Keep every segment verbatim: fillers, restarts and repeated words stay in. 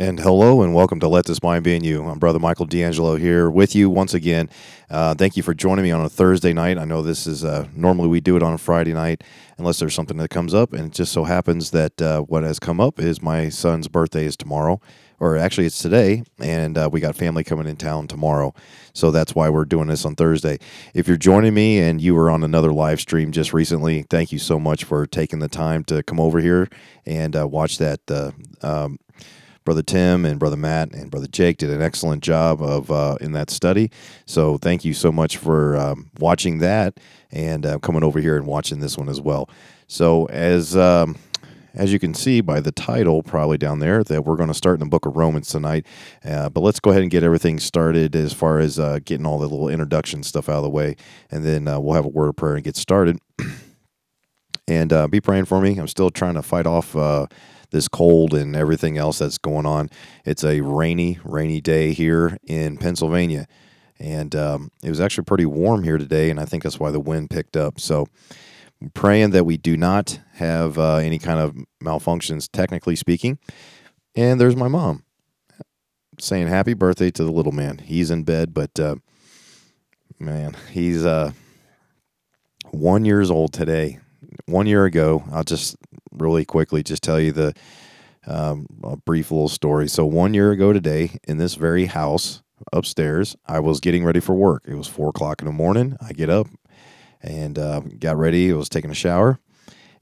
And hello and welcome to Let This Mind Be In You. I'm Brother Michael D'Angelo here with you once again. Uh, thank you for joining me on a Thursday night. I know this is, uh, normally we do it on a Friday night unless there's something that comes up. And it just so happens that uh, what has come up is my son's birthday is tomorrow. Or actually it's today, and uh, we got family coming in town tomorrow. So that's why we're doing this on Thursday. If you're joining me and you were on another live stream just recently, thank you so much for taking the time to come over here and uh, watch that. Uh, um, Brother Tim and Brother Matt and Brother Jake did an excellent job of uh, in that study. So thank you so much for um, watching that and uh, coming over here and watching this one as well. So as... Um, As you can see by the title, probably down there, that we're going to start in the book of Romans tonight. Uh, but let's go ahead and get everything started as far as uh, getting all the little introduction stuff out of the way. And then uh, we'll have a word of prayer and get started. And uh, be praying for me. I'm still trying to fight off uh, this cold and everything else that's going on. It's a rainy, rainy day here in Pennsylvania. And um, it was actually pretty warm here today, and I think that's why the wind picked up. So... praying that we do not have uh, any kind of malfunctions, technically speaking. And there's my mom saying happy birthday to the little man. He's in bed, but uh, man, he's uh, one year old today. One year ago, I'll just really quickly just tell you the um, a brief little story. So one year ago today, in this very house upstairs, I was getting ready for work. It was four o'clock in the morning. I get up. And uh, got ready. I was taking a shower.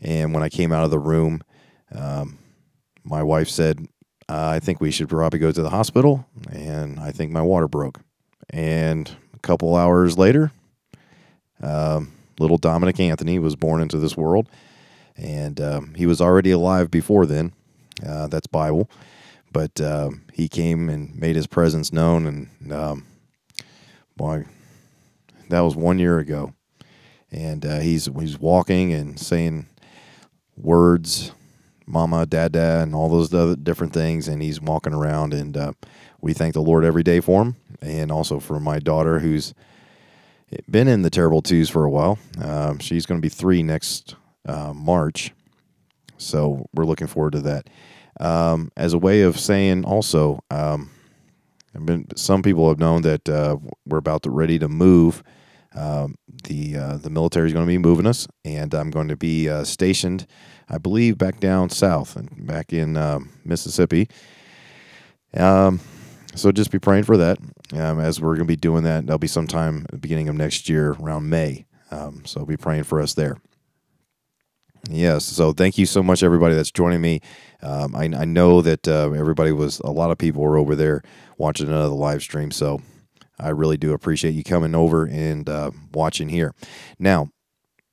And when I came out of the room, um, my wife said, uh, I think we should probably go to the hospital. And I think my water broke. And a couple hours later, um, little Dominic Anthony was born into this world. And um, he was already alive before then. Uh, that's Bible. But uh, he came and made his presence known. And um, boy, that was one year ago. And uh, he's he's walking and saying words, mama, dada, and all those other different things. And he's walking around, and uh, we thank the Lord every day for him, and also for my daughter who's been in the terrible twos for a while. Um, she's going to be three next uh, March, so we're looking forward to that. Um, as a way of saying, also, um, I've been, some people have known that uh, we're about to ready to move. Um, the uh, the military is going to be moving us, and I'm going to be uh, stationed, I believe, back down south and back in um, Mississippi. Um, so just be praying for that. Um, as we're going to be doing that, that'll be sometime at the beginning of next year, around May. Um, so be praying for us there. Yes, so thank you so much, everybody that's joining me. Um, I, I know that uh, everybody was a lot of people were over there watching another live stream, so. I really do appreciate you coming over and uh, watching here. Now,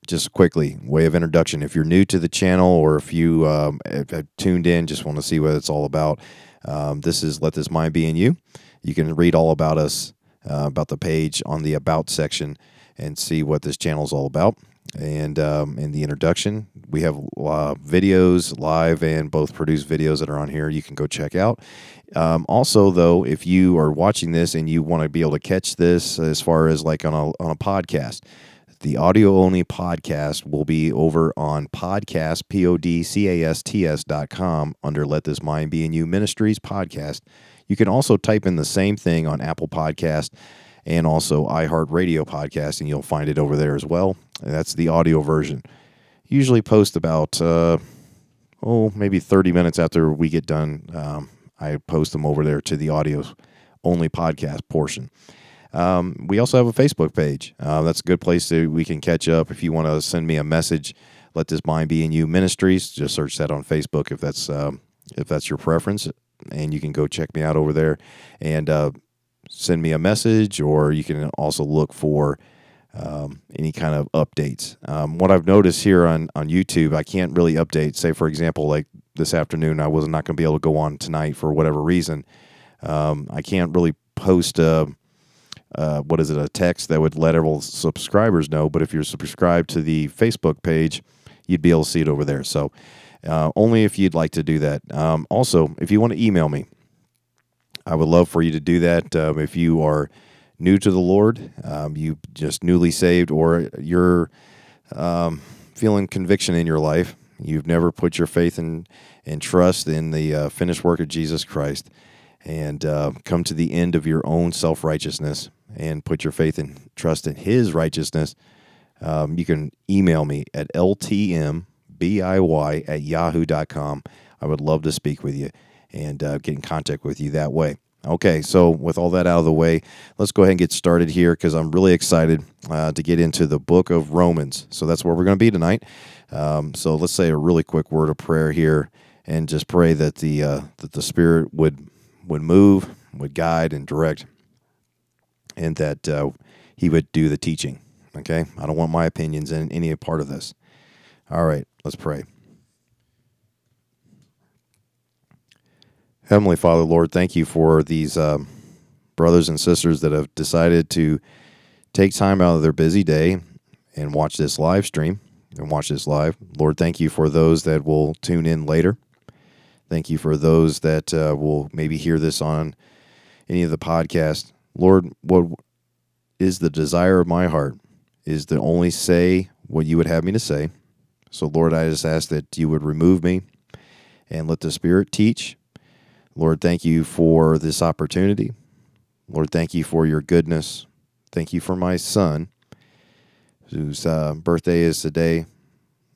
just quickly, way of introduction. If you're new to the channel or if you um, have tuned in, just want to see what it's all about, um, this is Let This Mind Be In You. You can read all about us, uh, about the page on the About section and see what this channel is all about. And um, in the introduction, we have uh, videos live and both produced videos that are on here you can go check out. Um, also, though, if you are watching this and you want to be able to catch this as far as like on a, on a podcast, the audio-only podcast will be over on podcast, P-O-D-C-A-S-T-S dot com under Let This Mind Be In You Ministries podcast. You can also type in the same thing on Apple Podcast and also iHeartRadio podcast, and you'll find it over there as well. And that's the audio version. Usually post about, uh, oh, maybe thirty minutes after we get done. Um, I post them over there to the audio-only podcast portion. Um, we also have a Facebook page. Uh, that's a good place that we can catch up. If you want to send me a message, Let This Mind Be In You Ministries, just search that on Facebook if that's um, if that's your preference, and you can go check me out over there. And uh, send me a message, or you can also look for um, any kind of updates. Um, what I've noticed here on, on YouTube, I can't really update. Say, for example, like this afternoon, I was not going to be able to go on tonight for whatever reason. Um, I can't really post a, uh, what is it, a text that would let all subscribers know, but if you're subscribed to the Facebook page, you'd be able to see it over there. So uh, only if you'd like to do that. Um, also, if you want to email me, I would love for you to do that. Um, if you are new to the Lord, um, you just newly saved, or you're um, feeling conviction in your life, you've never put your faith and and trust in the uh, finished work of Jesus Christ, and uh, come to the end of your own self-righteousness and put your faith and trust in his righteousness, um, you can email me at L T M B I Y at yahoo dot com. I would love to speak with you and uh, get in contact with you that way. Okay, so with all that out of the way, let's go ahead and get started here, because I'm really excited uh, to get into the book of Romans. So that's where we're going to be tonight. Um, so let's say a really quick word of prayer here and just pray that the uh, that the Spirit would would move, would guide and direct, and that uh, he would do the teaching. Okay, I don't want my opinions in any part of this. All right, let's pray. Heavenly Father, Lord, thank you for these um, brothers and sisters that have decided to take time out of their busy day and watch this live stream and watch this live. Lord, thank you for those that will tune in later. Thank you for those that uh, will maybe hear this on any of the podcasts. Lord, what is the desire of my heart is to only say what you would have me to say. So, Lord, I just ask that you would remove me and let the Spirit teach. Lord, thank you for this opportunity. Lord, thank you for your goodness. Thank you for my son, whose uh, birthday is today.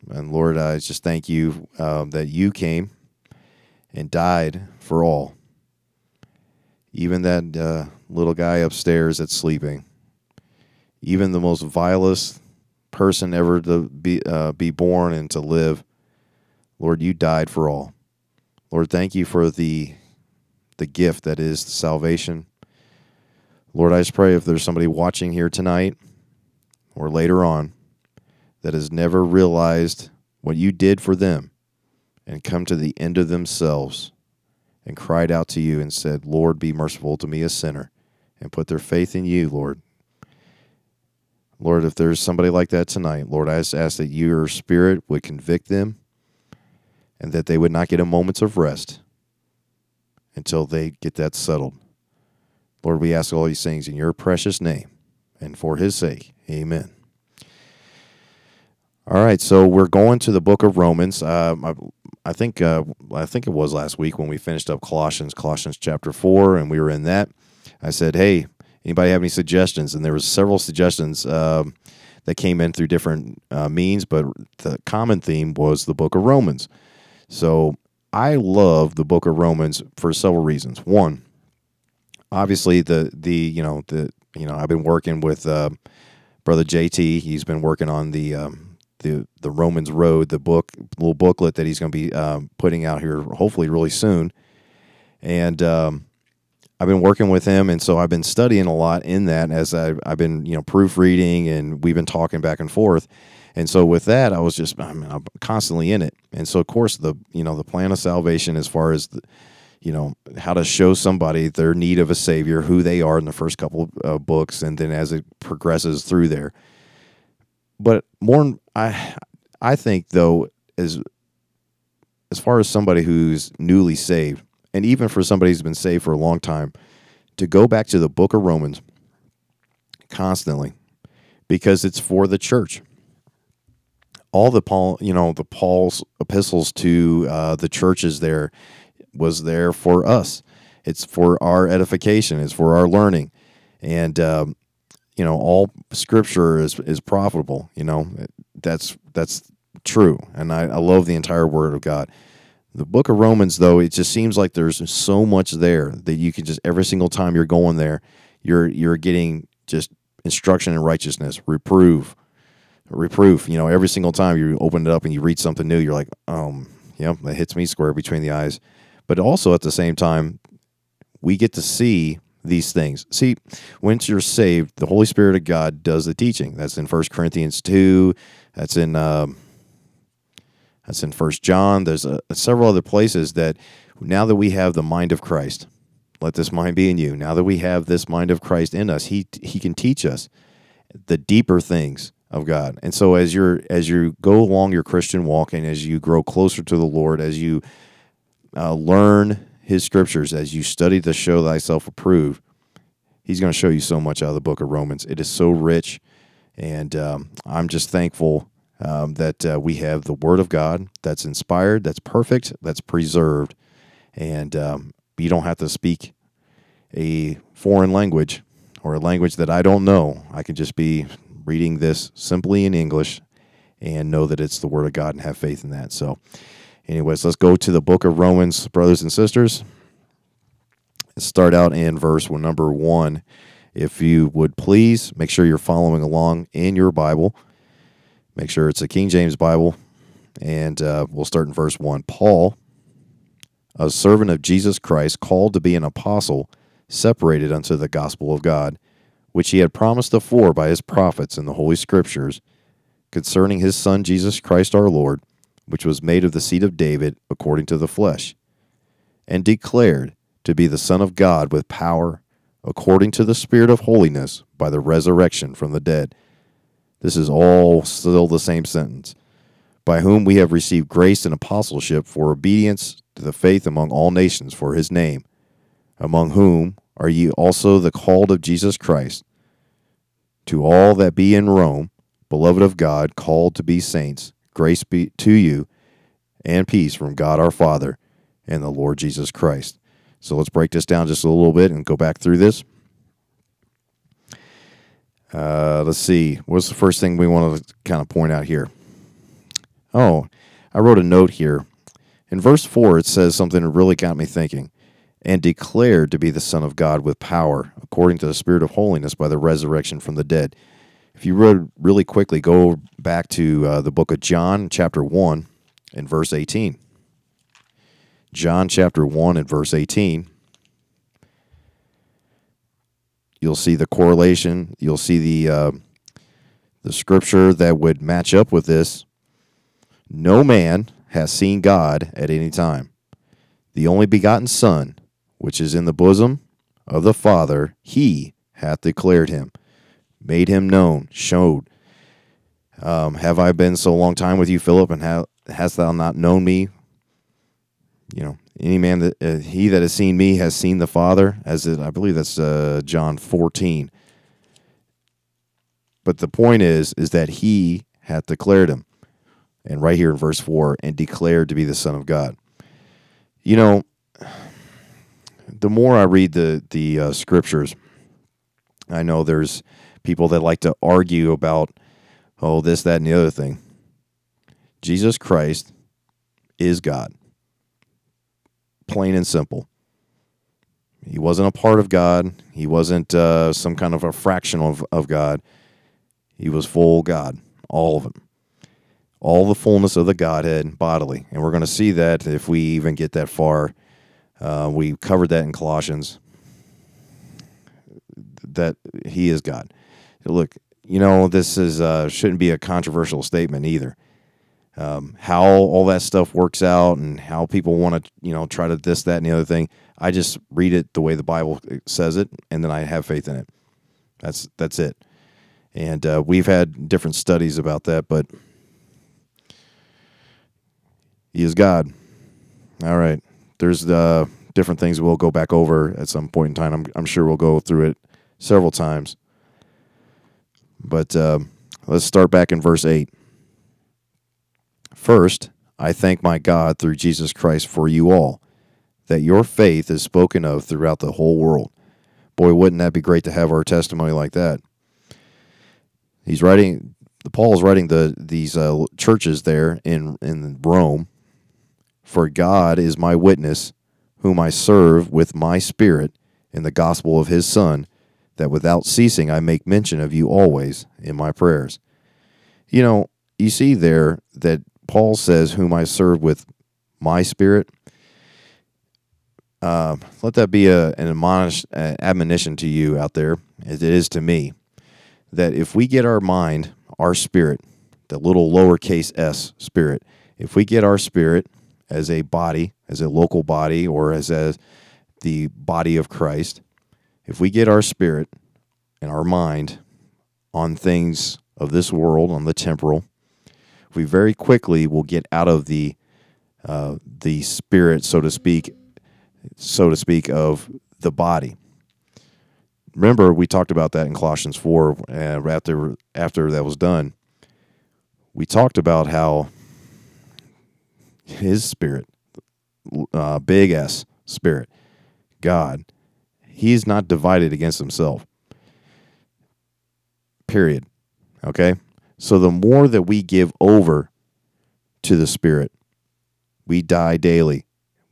And Lord, I just thank you uh, that you came and died for all. Even that uh, little guy upstairs that's sleeping. Even the most vilest person ever to be, uh, be born and to live. Lord, you died for all. Lord, thank you for the... the gift that is salvation. Lord, I just pray if there's somebody watching here tonight or later on that has never realized what you did for them and come to the end of themselves and cried out to you and said, Lord, be merciful to me, a sinner, and put their faith in you, Lord. Lord, if there's somebody like that tonight, Lord, I just ask that your Spirit would convict them and that they would not get a moment of rest until they get that settled. Lord, we ask all these things in your precious name and for his sake. Amen. All right, so we're going to the book of Romans. Uh, I, I think uh, I think it was last week when we finished up Colossians, Colossians chapter four, and we were in that. I said, hey, anybody have any suggestions? And there was several suggestions um, that came in through different uh, means, but the common theme was the book of Romans. So I love the book of Romans for several reasons. One, obviously the the you know the you know I've been working with uh, Brother J T. He's been working on the um, the the Romans Road, the book little booklet that he's going to be um, putting out here hopefully really soon. And um, I've been working with him, and so I've been studying a lot in that as I, I've been you know proofreading, and we've been talking back and forth. And so with that, I was just I mean, I'm constantly in it. And so, of course, the you know the plan of salvation as far as the, you know how to show somebody their need of a Savior, who they are in the first couple of uh, books, and then as it progresses through there. But more, I I think though, as as far as somebody who's newly saved, and even for somebody who's been saved for a long time, to go back to the book of Romans constantly, because it's for the church. All the Paul, you know, the Paul's epistles to uh, the churches there was there for us. It's for our edification. It's for our learning, and um, you know, all Scripture is is profitable. You know, that's that's true, and I, I love the entire Word of God. The Book of Romans, though, it just seems like there's so much there that you can just every single time you're going there, you're you're getting just instruction in righteousness, reprove. Reproof, you know, every single time you open it up and you read something new, you're like, um, yeah, that hits me square between the eyes. But also at the same time, we get to see these things. See, once you're saved, the Holy Spirit of God does the teaching. That's in First Corinthians two. That's in um, that's in First John. There's uh, several other places that now that we have the mind of Christ, let this mind be in you. Now that we have this mind of Christ in us, he he can teach us the deeper things of God. And so as you're as you go along your Christian walk, and as you grow closer to the Lord, as you uh, learn his scriptures, as you study to show thyself approved, he's going to show you so much out of the book of Romans. It is so rich, and um, I'm just thankful um, that uh, we have the Word of God that's inspired, that's perfect, that's preserved. And um, you don't have to speak a foreign language or a language that I don't know. I can just be reading this simply in English and know that it's the Word of God and have faith in that. So anyways, let's go to the book of Romans, brothers and sisters. Let's start out in verse number one. If you would please, make sure you're following along in your Bible. Make sure it's a King James Bible. And uh, we'll start in verse one. Paul, a servant of Jesus Christ, called to be an apostle, separated unto the gospel of God, which he had promised afore by his prophets in the Holy Scriptures, concerning his Son Jesus Christ our Lord, which was made of the seed of David according to the flesh, and declared to be the Son of God with power, according to the Spirit of holiness, by the resurrection from the dead. This is all still the same sentence. By whom we have received grace and apostleship for obedience to the faith among all nations for his name, among whom are ye also the called of Jesus Christ. To all that be in Rome, beloved of God, called to be saints, grace be to you, and peace from God our Father and the Lord Jesus Christ. So let's break this down just a little bit and go back through this. Uh, let's see. What's the first thing we want to kind of point out here? Oh, I wrote a note here. In verse four, it says something that really got me thinking. And declared to be the Son of God with power, according to the Spirit of holiness, by the resurrection from the dead. If you read really quickly, go back to uh, the book of John, chapter one, and verse eighteen. John chapter one and verse eighteen, you'll see the correlation. You'll see the uh, the scripture that would match up with this. No man has seen God at any time. The only begotten Son, which is in the bosom of the Father, he hath declared him, made him known, showed. Um, have I been so long time with you, Philip, and how, hast thou not known me? You know, any man that uh, he that has seen me has seen the Father, as it, I believe that's uh, John fourteen. But the point is, is that he hath declared him, and right here in verse four, and declared to be the Son of God. You know, the more I read the the uh, scriptures, I know there's people that like to argue about oh this, that, and the other thing. Jesus Christ is God. Plain and simple. He wasn't a part of God. He wasn't uh, some kind of a fraction of, of God. He was full God, all of him. All the fullness of the Godhead bodily. And we're going to see that if we even get that far. Uh, we covered that in Colossians, that he is God. Look, you know, this is uh, shouldn't be a controversial statement either. Um, how all that stuff works out and how people want to, you know, try to this, that, and the other thing. I just read it the way the Bible says it, and then I have faith in it. That's that's it. And uh, we've had different studies about that, but he is God. All right. There's the different things we'll go back over at some point in time. I'm, I'm sure we'll go through it several times. But uh, let's start back in verse eight. First, I thank my God through Jesus Christ for you all, that your faith is spoken of throughout the whole world. Boy, wouldn't that be great to have our testimony like that? He's writing, Paul's writing the these uh, churches there in, in Rome. For God is my witness, whom I serve with my spirit in the gospel of his Son, that without ceasing I make mention of you always in my prayers. You know, you see there that Paul says, whom I serve with my spirit. Uh, let that be a, an admonish, uh, admonition to you out there, as it is to me, that if we get our mind, our spirit, the little lowercase s spirit, if we get our spirit as a body, as a local body, or as, as the body of Christ, if we get our spirit and our mind on things of this world, on the temporal, we very quickly will get out of the uh, the spirit, so to speak, so to speak, of the body. Remember, we talked about that in Colossians four uh, after after that was done. we talked about how his spirit, uh, big S spirit, God, he's not divided against himself. Period. Okay? So the more that we give over to the Spirit, we die daily.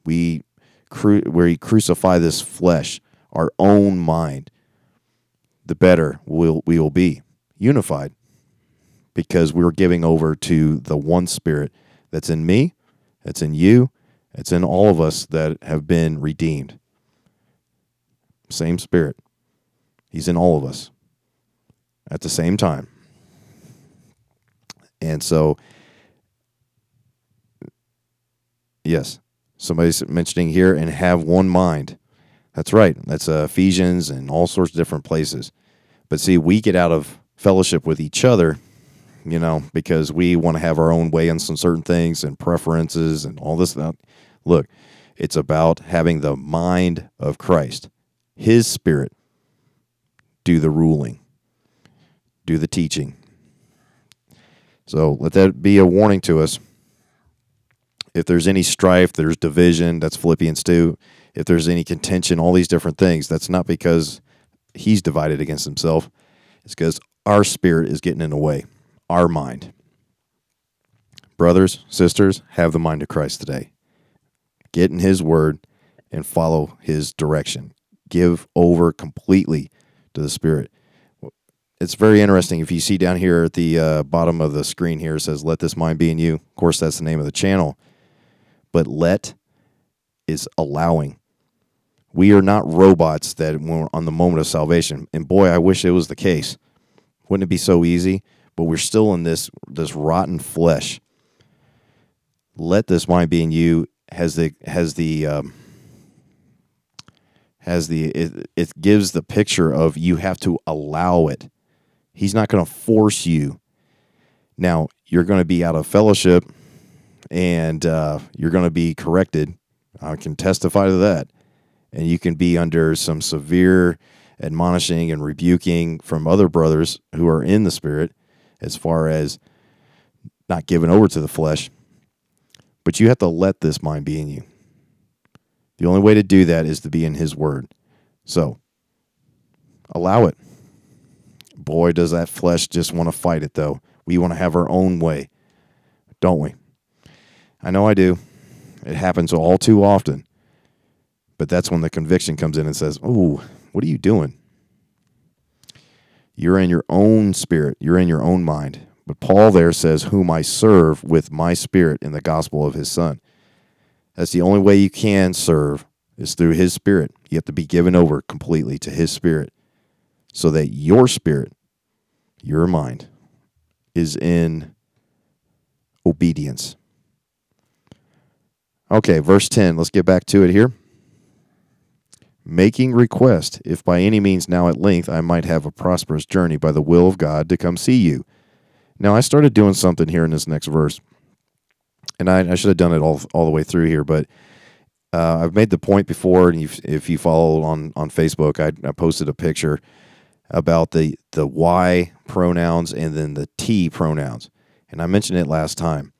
We cru- we crucify this flesh, our own mind, the better we'll, we will be unified, because we're giving over to the one Spirit that's in me, that's in you, that's in all of us that have been redeemed. Same Spirit. He's in all of us at the same time. And so, yes, somebody's mentioning here, and have one mind. That's right. That's uh, Ephesians and all sorts of different places. But see, we get out of fellowship with each other, you know, because we want to have our own way on some certain things and preferences and all this. Look, it's about having the mind of Christ, His Spirit, do the ruling, do the teaching. So let that be a warning to us. If there's any strife, there's division, that's Philippians two. If there's any contention, all these different things, that's not because he's divided against himself. It's because our spirit is getting in the way, our mind. Brothers, sisters, have the mind of Christ today. Get in his word and follow his direction. Give over completely to the Spirit. It's very interesting. If you see down here at the uh, bottom of the screen here, it says, Let This Mind Be In You. Of course, that's the name of the channel. But let is allowing. We are not robots that we're on the moment of salvation. And boy, I wish it was the case. Wouldn't it be so easy? But we're still in this, this rotten flesh. Let this mind be in you has the, has the, um, has the, it, it gives the picture of you have to allow it. He's not going to force you. Now, you're going to be out of fellowship, and uh, you're going to be corrected. I can testify to that. And you can be under some severe admonishing and rebuking from other brothers who are in the Spirit as far as not giving over to the flesh. But you have to let this mind be in you. The only way to do that is to be in his word. So, allow it. Boy, does that flesh just want to fight it, though. We want to have our own way, don't we? I know I do. It happens all too often. But that's when the conviction comes in and says, oh, what are you doing? You're in your own spirit. You're in your own mind. But Paul there says, whom I serve with my spirit in the gospel of his Son. That's the only way you can serve is through his spirit. You have to be given over completely to his spirit, so that your spirit, your mind, is in obedience. Okay, verse ten. Let's get back to it here. Making request, if by any means now at length I might have a prosperous journey by the will of God to come see you. Now, I started doing something here in this next verse, and I, I should have done it all all the way through here, but uh, I've made the point before, and you've, if you follow on, on Facebook, I, I posted a picture about the, the Y pronouns and then the T pronouns, and I mentioned it last time.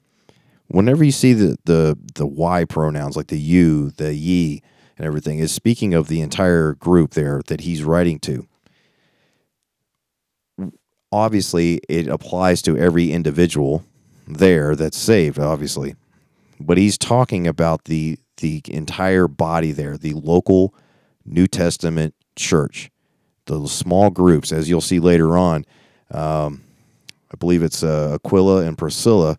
Whenever you see the, the, the Y pronouns, like the you, the ye, and everything, is speaking of the entire group there that he's writing to. Obviously, it applies to every individual there that's saved, obviously. But he's talking about the the entire body there, the local New Testament church, the small groups, as you'll see later on. Um, I believe it's uh, Aquila and Priscilla.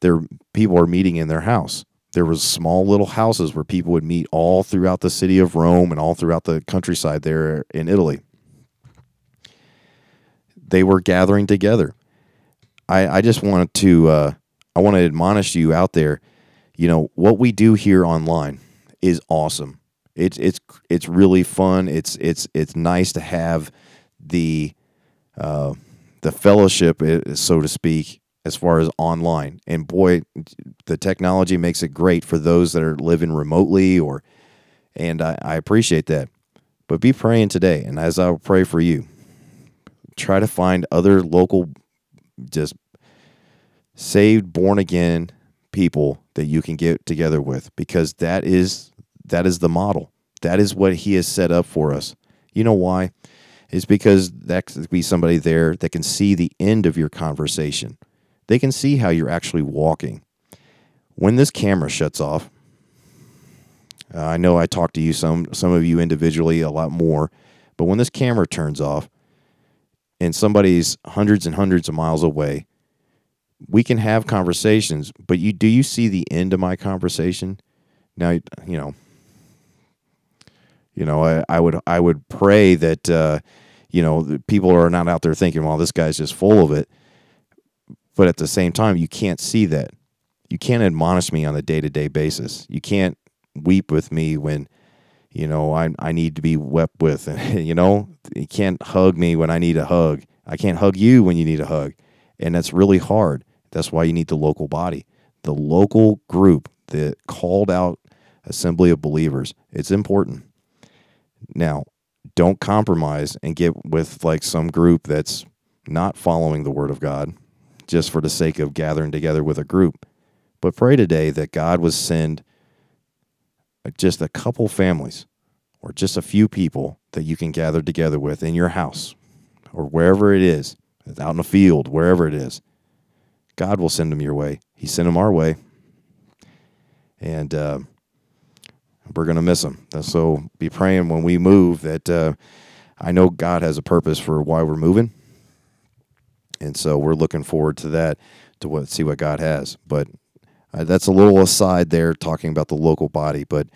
Their people are meeting in their house. There was small little houses where people would meet all throughout the city of Rome and all throughout the countryside there in Italy. They were gathering together. I, I just wanted to, uh, I want to admonish you out there. You know, what we do here online is awesome. It's, it's, it's really fun. It's, it's, it's nice to have the, uh, the fellowship, so to speak, as far as online. And boy, the technology makes it great for those that are living remotely or, and I, I appreciate that, but be praying today. And as I will pray for you, try to find other local just saved, born-again people that you can get together with, because that is that is the model. That is what he has set up for us. You know why? It's because that could be somebody there that can see the end of your conversation. They can see how you're actually walking. When this camera shuts off, uh, I know I talk to you, some some of you individually, a lot more, but when this camera turns off and somebody's hundreds and hundreds of miles away, we can have conversations, but you do you see the end of my conversation? Now, you know, you know, I, I would I would pray that, uh, you know, people are not out there thinking, well, this guy's just full of it. But at the same time, you can't see that. You can't admonish me on a day-to-day basis. You can't weep with me when, you know, I I need to be wept with. And, you know, you can't hug me when I need a hug. I can't hug you when you need a hug. And that's really hard. That's why you need the local body, the local group, the called out assembly of believers. It's important. Now, don't compromise and get with like some group that's not following the word of God just for the sake of gathering together with a group. But pray today that God would send just a couple families or just a few people that you can gather together with in your house or wherever it is, out in the field, wherever it is. God will send them your way. He sent them our way. And uh, we're going to miss them. So be praying when we move that uh, I know God has a purpose for why we're moving. And so we're looking forward to that, to what, see what God has. But uh, that's a little aside there, talking about the local body. But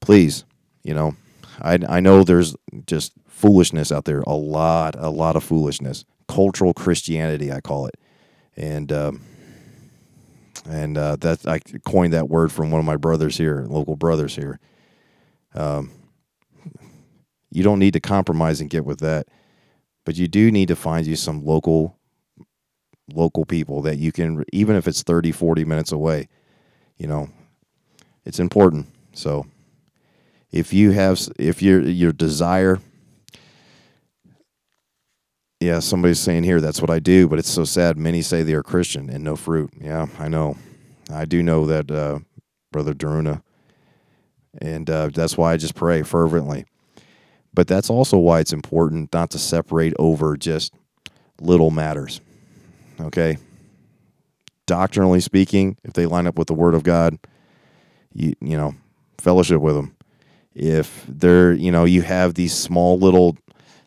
please, you know, I, I know there's just foolishness out there, a lot, a lot of foolishness. Cultural Christianity, I call it, and um, and uh, that I coined that word from one of my brothers here, local brothers here. Um, you don't need to compromise and get with that, but you do need to find you some local local people that you can, even if it's thirty, forty minutes away, you know, it's important. So if you have, if your your desire. Yeah, somebody's saying here, that's what I do, but it's so sad. Many say they are Christian and no fruit. Yeah, I know. I do know that, uh, Brother Daruna. And uh, that's why I just pray fervently. But that's also why it's important not to separate over just little matters, okay? Doctrinally speaking, if they line up with the Word of God, you, you know, fellowship with them. If they're, you know, you have these small little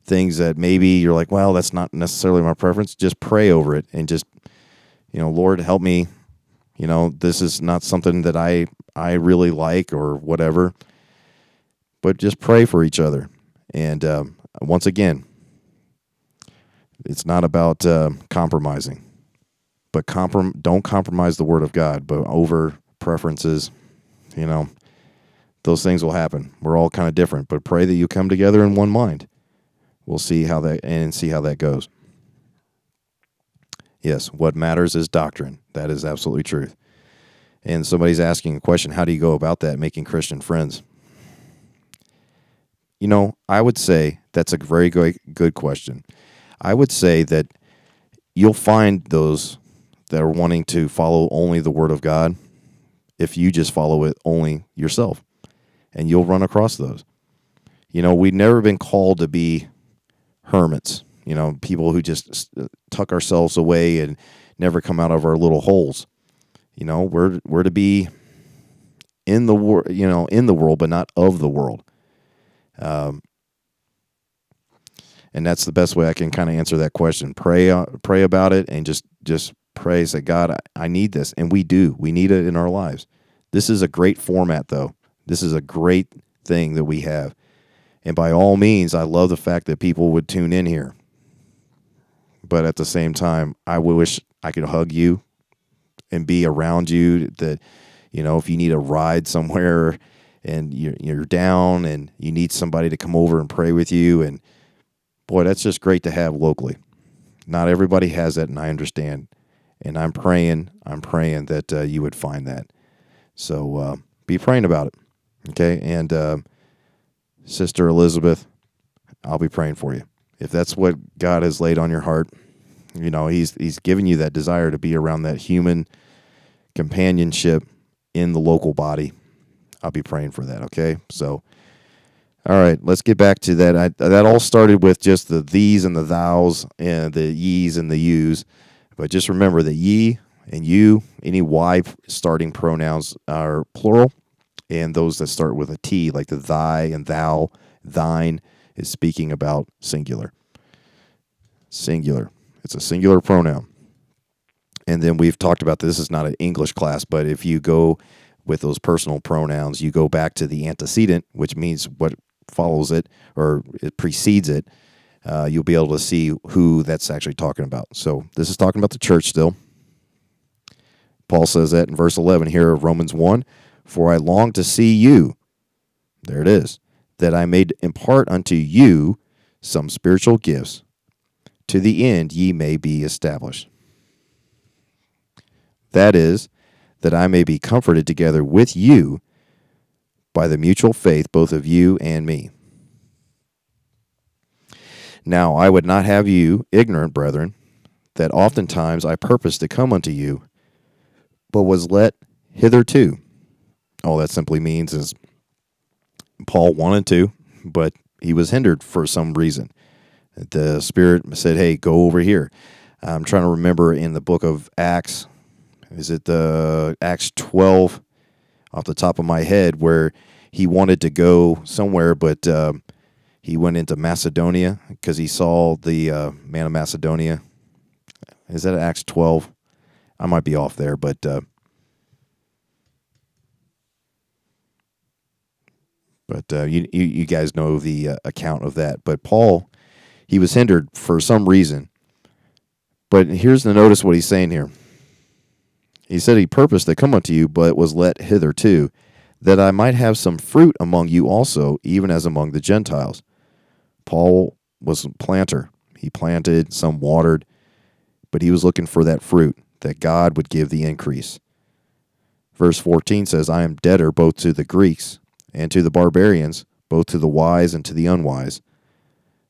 things that maybe you're like, well, that's not necessarily my preference, just pray over it and just, you know, Lord, help me. You know, this is not something that I, I really like or whatever, but just pray for each other. And um, once again, it's not about uh, compromising, but comprom- don't compromise the Word of God, but over preferences, you know, those things will happen. We're all kind of different, but pray that you come together in one mind. We'll see how that and see how that goes. Yes, what matters is doctrine. That is absolutely truth. And somebody's asking a question, how do you go about that, making Christian friends? You know, I would say that's a very good, good question. I would say that you'll find those that are wanting to follow only the Word of God if you just follow it only yourself, and you'll run across those. You know, we've never been called to be hermits, you know, people who just tuck ourselves away and never come out of our little holes. You know, we're we're to be in the world, you know, in the world, but not of the world. Um, and that's the best way I can kind of answer that question. Pray, uh, pray about it, and just just pray. Say, God, I, I need this, and we do. We need it in our lives. This is a great format, though. This is a great thing that we have. And by all means, I love the fact that people would tune in here. But at the same time, I wish I could hug you and be around you. That, you know, if you need a ride somewhere and you're, you're down and you need somebody to come over and pray with you. And boy, that's just great to have locally. Not everybody has that, and I understand. And I'm praying, I'm praying that uh, you would find that. So uh, be praying about it, okay? And uh, Sister Elizabeth, I'll be praying for you. If that's what God has laid on your heart, You know, he's he's giving you that desire to be around that human companionship in the local body. I'll be praying for that, okay? So, all right, let's get back to that. I, that all started with just the these and the thous and the ye's and the you's. But just remember that ye and you, any Y starting pronouns are plural, and those that start with a T, like the thy and thou, thine, is speaking about singular. Singular. It's a singular pronoun. And then we've talked about this. This is not an English class, but if you go with those personal pronouns, you go back to the antecedent, which means what follows it or it precedes it. Uh, you'll be able to see who that's actually talking about. So this is talking about the church still. Paul says that in verse eleven here of Romans one, for I long to see you, there it is, that I may impart unto you some spiritual gifts, to the end ye may be established. That is, that I may be comforted together with you by the mutual faith, both of you and me. Now I would not have you ignorant, brethren, that oftentimes I purposed to come unto you, but was let hitherto. All that simply means is Paul wanted to, but he was hindered for some reason. The Spirit said, hey, go over here. I'm trying to remember in the book of Acts, is it the Acts twelve off the top of my head, where he wanted to go somewhere, but um, he went into Macedonia because he saw the uh, man of Macedonia. Is that Acts twelve? I might be off there, but uh, but uh, you, you you guys know the uh, account of that. But Paul, he was hindered for some reason. But here's the notice what he's saying here. He said he purposed to come unto you, but was let hitherto, that I might have some fruit among you also, even as among the Gentiles. Paul was a planter. He planted, some watered, but he was looking for that fruit, that God would give the increase. Verse fourteen says, I am debtor both to the Greeks and to the barbarians, both to the wise and to the unwise.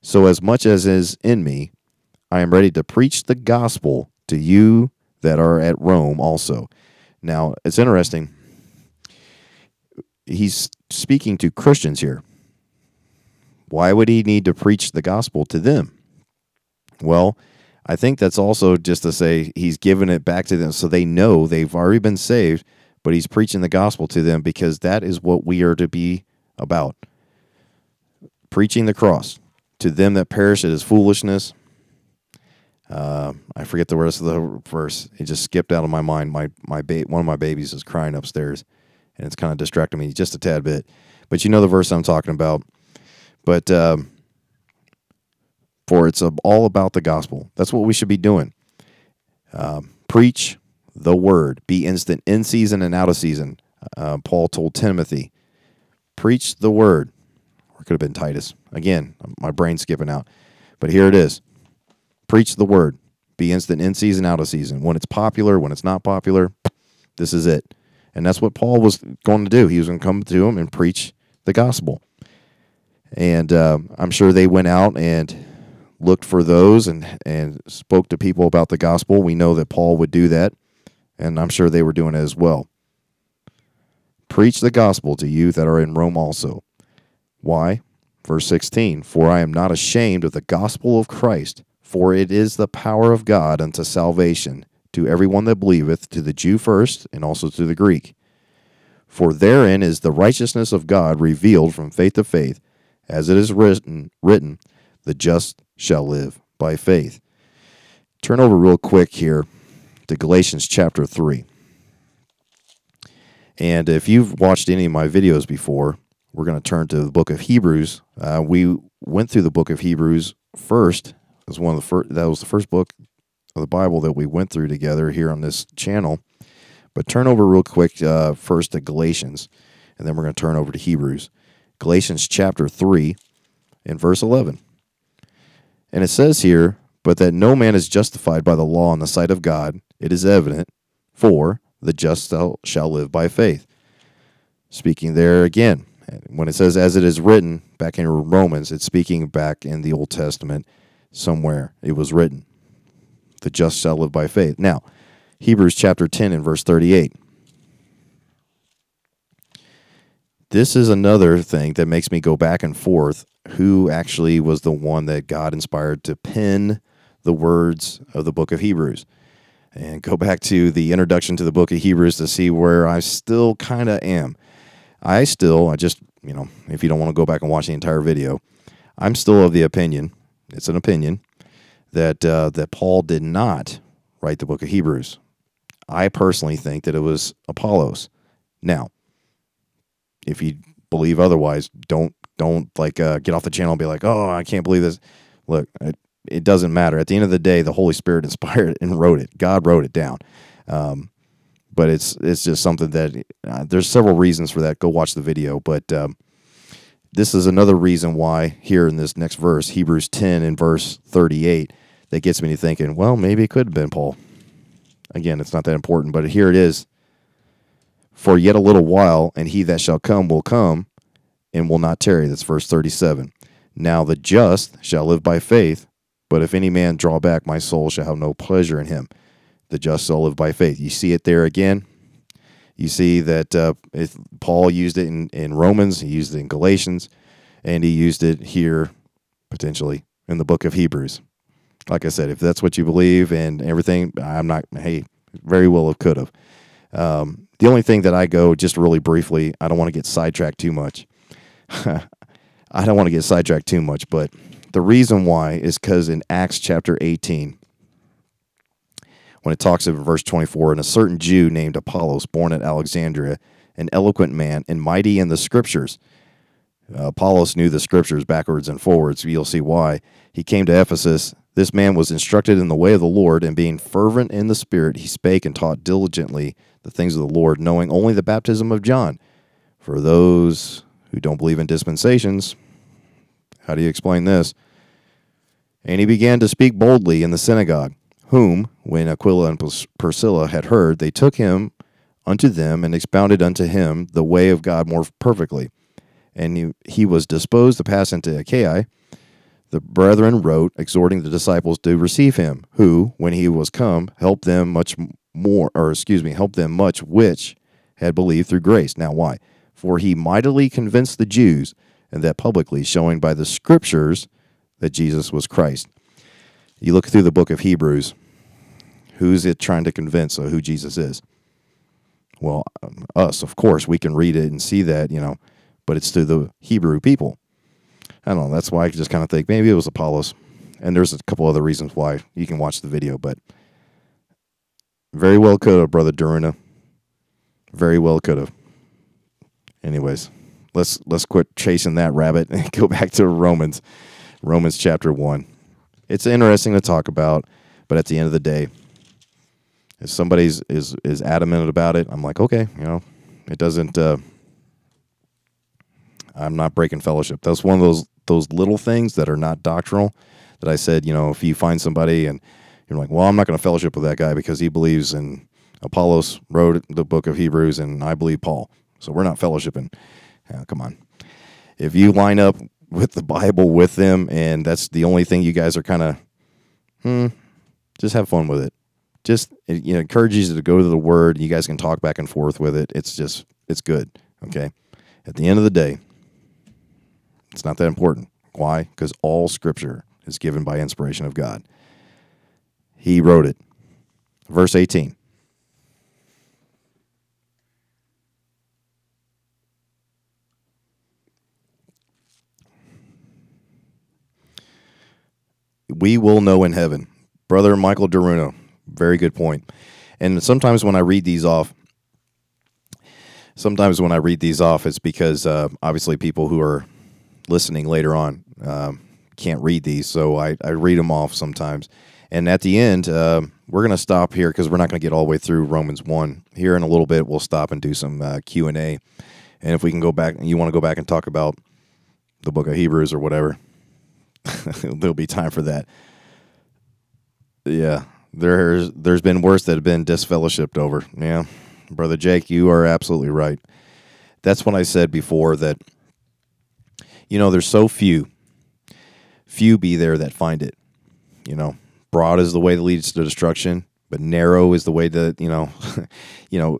So as much as is in me, I am ready to preach the gospel to you that are at Rome also. Now, it's interesting. He's speaking to Christians here. Why would he need to preach the gospel to them? Well, I think that's also just to say he's giving it back to them so they know they've already been saved, but he's preaching the gospel to them because that is what we are to be about. Preaching the cross. To them that perish, it is foolishness. Uh, I forget the rest of the verse. It just skipped out of my mind. My my ba- One of my babies is crying upstairs, and it's kind of distracting me just a tad bit. But you know the verse I'm talking about. But... Um, For it's all about the gospel. That's what we should be doing. Uh, preach the word. Be instant in season and out of season. Uh, Paul told Timothy, preach the word. Or it could have been Titus. Again, my brain's skipping out. But here it is. Preach the word. Be instant in season, out of season. When it's popular, when it's not popular, this is it. And that's what Paul was going to do. He was going to come to him and preach the gospel. And uh, I'm sure they went out and looked for those and, and spoke to people about the gospel. We know that Paul would do that, and I'm sure they were doing it as well. Preach the gospel to you that are in Rome also. Why? Verse sixteen, for I am not ashamed of the gospel of Christ, for it is the power of God unto salvation to everyone that believeth, to the Jew first, and also to the Greek. For therein is the righteousness of God revealed from faith to faith, as it is written, written, the just shall live by faith. Turn over real quick here to Galatians chapter three. And if you've watched any of my videos before, we're going to turn to the book of Hebrews. Uh, we went through the book of Hebrews first. It was one of the first, that was the first book of the Bible that we went through together here on this channel. But turn over real quick uh, first to Galatians, and then we're going to turn over to Hebrews. Galatians chapter three and verse eleven. And it says here, but that no man is justified by the law in the sight of God, it is evident, for the just shall live by faith. Speaking there again, when it says, as it is written, back in Romans, it's speaking back in the Old Testament somewhere. It was written. the just shall live by faith. Now, Hebrews chapter ten and verse thirty-eight. This is another thing that makes me go back and forth who actually was the one that God inspired to pen the words of the book of Hebrews. And go back to the introduction to the book of Hebrews to see where I still kind of am. I still, I just, you know, if you don't want to go back and watch the entire video, I'm still of the opinion, it's an opinion, that uh, that Paul did not write the book of Hebrews. I personally think that it was Apollos. Now, if you believe otherwise, don't don't like uh, get off the channel and be like, oh, I can't believe this. Look, it, it doesn't matter. At the end of the day, the Holy Spirit inspired it and wrote it. God wrote it down. Um, but it's it's just something that uh, there's several reasons for that. Go watch the video. But um, this is another reason why here in this next verse, Hebrews ten and verse thirty-eight, that gets me to thinking, well, maybe it could have been Paul. Again, it's not that important, but here it is. For yet a little while, and he that shall come will come, and will not tarry. That's verse thirty-seven. Now the just shall live by faith, but if any man draw back, my soul shall have no pleasure in him. The just shall live by faith. You see it there again. You see that uh, if Paul used it in, in Romans, he used it in Galatians, and he used it here, potentially, in the book of Hebrews. Like I said, if that's what you believe and everything, I'm not, hey, very well have could have. Um, the only thing that I go, just really briefly, I don't want to get sidetracked too much. I don't want to get sidetracked too much, but the reason why is because in Acts chapter eighteen, when it talks in verse twenty-four, and a certain Jew named Apollos, born at Alexandria, an eloquent man and mighty in the Scriptures. Uh, Apollos knew the Scriptures backwards and forwards. You'll see why. He came to Ephesus. This man was instructed in the way of the Lord, and being fervent in the Spirit, he spake and taught diligently the things of the Lord, knowing only the baptism of John. For those who don't believe in dispensations, how do you explain this? And he began to speak boldly in the synagogue, whom, when Aquila and Priscilla had heard, they took him unto them and expounded unto him the way of God more perfectly. And he, he was disposed to pass into Achaia. The brethren wrote, exhorting the disciples to receive him, who, when he was come, helped them much more, or excuse me, helped them much which had believed through grace. Now why? For he mightily convinced the Jews, and that publicly, showing by the Scriptures that Jesus was Christ. You look through the book of Hebrews. Who's it trying to convince of who Jesus is? Well, us, of course, we can read it and see that, you know, but it's through the Hebrew people. I don't know, that's why I just kind of think maybe it was Apollos. And there's a couple other reasons why. You can watch the video, but very well could have, Brother Daruna. Very well could have. Anyways, let's let's quit chasing that rabbit and go back to Romans. Romans chapter one. It's interesting to talk about, but at the end of the day, if somebody is, is adamant about it, I'm like, okay, you know, it doesn't, uh, I'm not breaking fellowship. That's one of those those little things that are not doctrinal that I said, you know, if you find somebody and you're like, well, I'm not going to fellowship with that guy because he believes in Apollos wrote the book of Hebrews and I believe Paul, so we're not fellowshipping. Oh, come on. If you line up with the Bible with them and that's the only thing you guys are kind of, hmm, just have fun with it. Just, you know, encourage you to go to the Word. You guys can talk back and forth with it. It's just, it's good, okay? At the end of the day, it's not that important. Why? Because all Scripture is given by inspiration of God. He wrote it. Verse eighteen. We will know in heaven. Brother Michael D'Angelo. Very good point. And sometimes when I read these off, sometimes when I read these off, it's because uh, obviously people who are listening later on um, can't read these, so I, I read them off sometimes. And at the end, uh, we're going to stop here because we're not going to get all the way through Romans one. Here in a little bit, we'll stop and do some uh, Q and A. And if we can go back, you want to go back and talk about the book of Hebrews or whatever, there'll be time for that. Yeah. There's there's been worse that have been disfellowshipped over. Yeah, Brother Jake, you are absolutely right. That's what I said before that, you know, there's so few, few be there that find it, you know. broad is the way that leads to destruction, but narrow is the way that, you know, you know,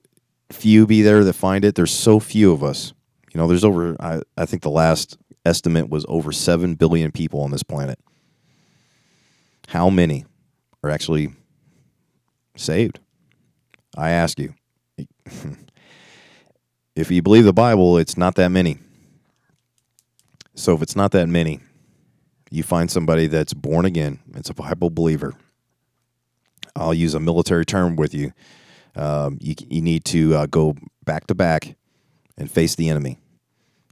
few be there that find it. There's so few of us. You know, there's over, I, I think the last estimate was over seven billion people on this planet. How many are actually saved? I ask you. If you believe the Bible, it's not that many. So if it's not that many, you find somebody that's born again, it's a Bible believer. I'll use a military term with you. Um, you, you need to uh, go back to back and face the enemy,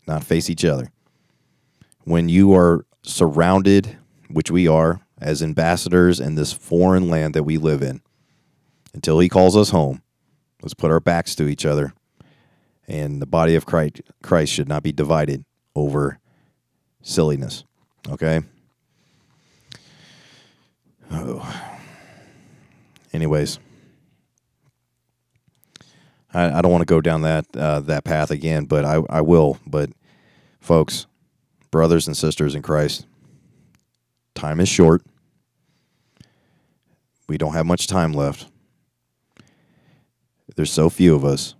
not face each other. When you are surrounded, which we are, as ambassadors in this foreign land that we live in, until he calls us home, let's put our backs to each other. And the body of Christ, Christ should not be divided over silliness. Okay? Oh. Anyways, I, I don't want to go down that uh, that path again, but I, I will. But folks, brothers and sisters in Christ, time is short. We don't have much time left. There's so few of us.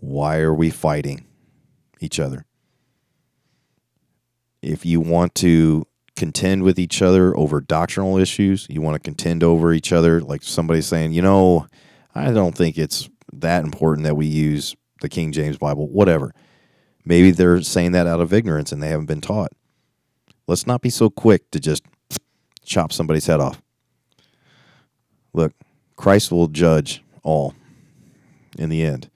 Why are we fighting each other? If you want to contend with each other over doctrinal issues, you want to contend over each other, like somebody saying, you know, I don't think it's that important that we use the King James Bible, whatever. Maybe they're saying that out of ignorance and they haven't been taught. Let's not be so quick to just chop somebody's head off. Look, Christ will judge all in the end.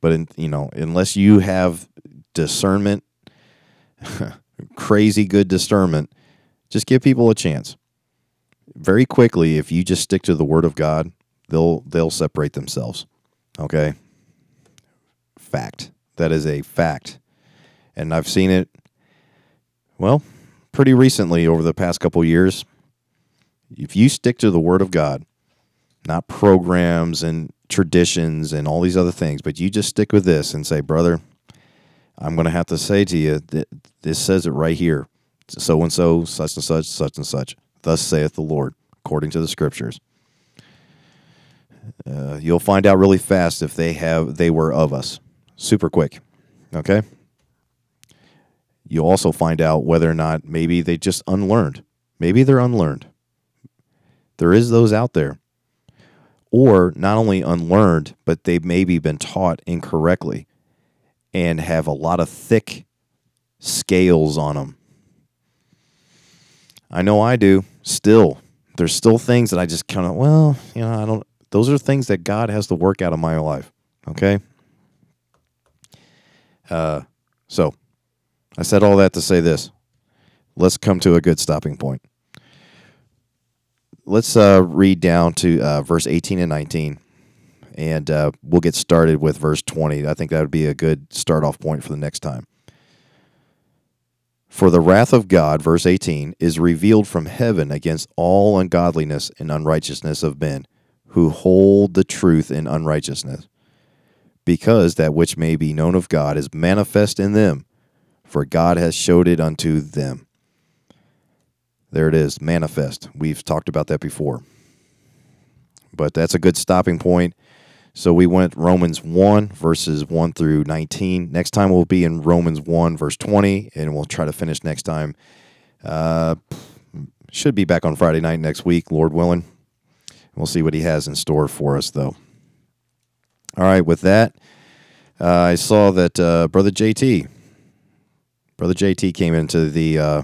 But, in, you know, unless you have discernment, crazy good discernment, just give people a chance. Very quickly, if you just stick to the Word of God, they'll they'll separate themselves. Okay? Fact. That is a fact. And I've seen it, well, pretty recently over the past couple of years. If you stick to the Word of God, not programs and traditions and all these other things, but you just stick with this and say, brother, I'm going to have to say to you that this says it right here. So-and-so, such and such, such and such. Thus saith the Lord, according to the Scriptures. Uh, you'll find out really fast if they have they were of us. Super quick, okay? You'll also find out whether or not maybe they just unlearned. Maybe they're unlearned. There is those out there. Or not only unlearned, but they've maybe been taught incorrectly and have a lot of thick scales on them. I know I do. Still, there's still things that I just kind of, well, you know, I don't, those are things that God has to work out of my life. Okay? Uh, so, I said all that to say this. Let's come to a good stopping point. Let's uh, read down to uh, verse eighteen and nineteen, and uh, we'll get started with verse twenty. I think that would be a good start-off point for the next time. For the wrath of God, verse eighteen, is revealed from heaven against all ungodliness and unrighteousness of men who hold the truth in unrighteousness, because that which may be known of God is manifest in them, for God has showed it unto them. There it is, manifest. We've talked about that before. But that's a good stopping point. So we went Romans one, verses one through nineteen. Next time we'll be in Romans one, verse twenty, and we'll try to finish next time. Uh, should be back on Friday night next week, Lord willing. We'll see what he has in store for us, though. All right, with that, uh, I saw that uh, Brother J T, Brother J T came into the uh,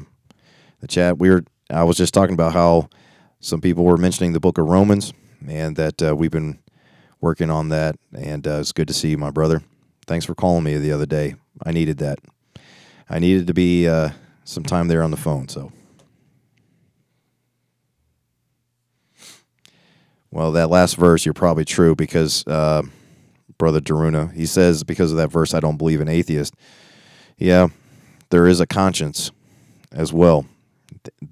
the chat. We were. I was just talking about how some people were mentioning the book of Romans and that uh, we've been working on that, and uh, it's good to see you, my brother. Thanks for calling me the other day. I needed that. I needed to be uh, some time there on the phone. So, well, that last verse, you're probably true because uh, Brother Daruna, he says, because of that verse, I don't believe in atheists. Yeah, there is a conscience as well,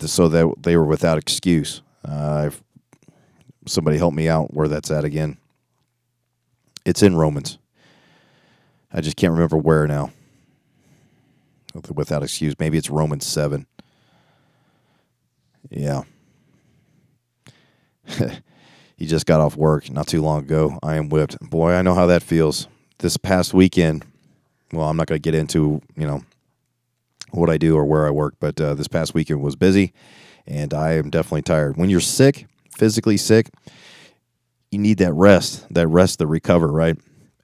so that they were without excuse. Uh, if somebody help me out where that's at again. It's in Romans. I just can't remember where now. Without excuse. Maybe it's Romans seven. Yeah. He just got off work not too long ago. I am whipped. Boy, I know how that feels. This past weekend, well, I'm not going to get into, you know, what I do or where I work, but uh, this past weekend was busy, and I am definitely tired. When you're sick, physically sick, you need that rest, that rest to recover, right?